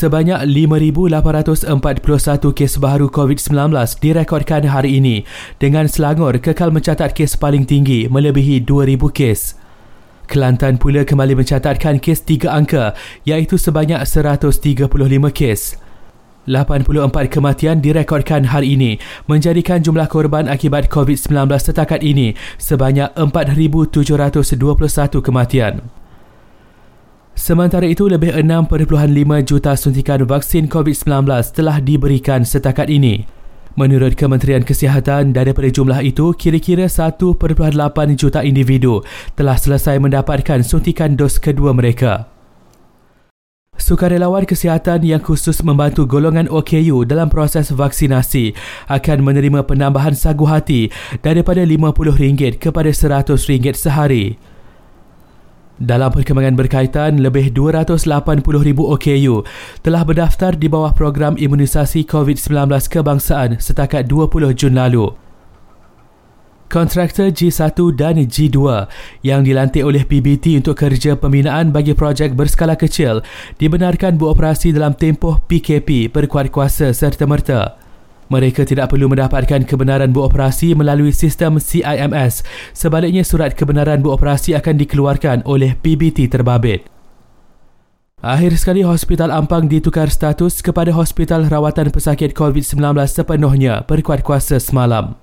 Sebanyak 5,841 kes baru COVID-19 direkodkan hari ini, dengan Selangor kekal mencatat kes paling tinggi melebihi 2,000 kes. Kelantan pula kembali mencatatkan kes tiga angka, iaitu sebanyak 135 kes. 84 kematian direkodkan hari ini, menjadikan jumlah korban akibat COVID-19 setakat ini sebanyak 4,721 kematian. Sementara itu, lebih 6.5 juta suntikan vaksin COVID-19 telah diberikan setakat ini. Menurut Kementerian Kesihatan, daripada jumlah itu, kira-kira 1.8 juta individu telah selesai mendapatkan suntikan dos kedua mereka. Sukarelawan kesihatan yang khusus membantu golongan OKU dalam proses vaksinasi akan menerima penambahan sagu hati daripada RM50 kepada RM100 sehari. Dalam perkembangan berkaitan, lebih 280,000 OKU telah berdaftar di bawah program imunisasi COVID-19 kebangsaan setakat 20 Jun lalu. Kontraktor G1 dan G2 yang dilantik oleh PBT untuk kerja pembinaan bagi projek berskala kecil dibenarkan beroperasi dalam tempoh PKP berkuat kuasa serta-merta. Mereka tidak perlu mendapatkan kebenaran beroperasi melalui sistem CIMS. Sebaliknya, surat kebenaran beroperasi akan dikeluarkan oleh PBT terbabit. Akhir sekali, Hospital Ampang ditukar status kepada Hospital Rawatan Pesakit COVID-19 sepenuhnya berkuat kuasa semalam.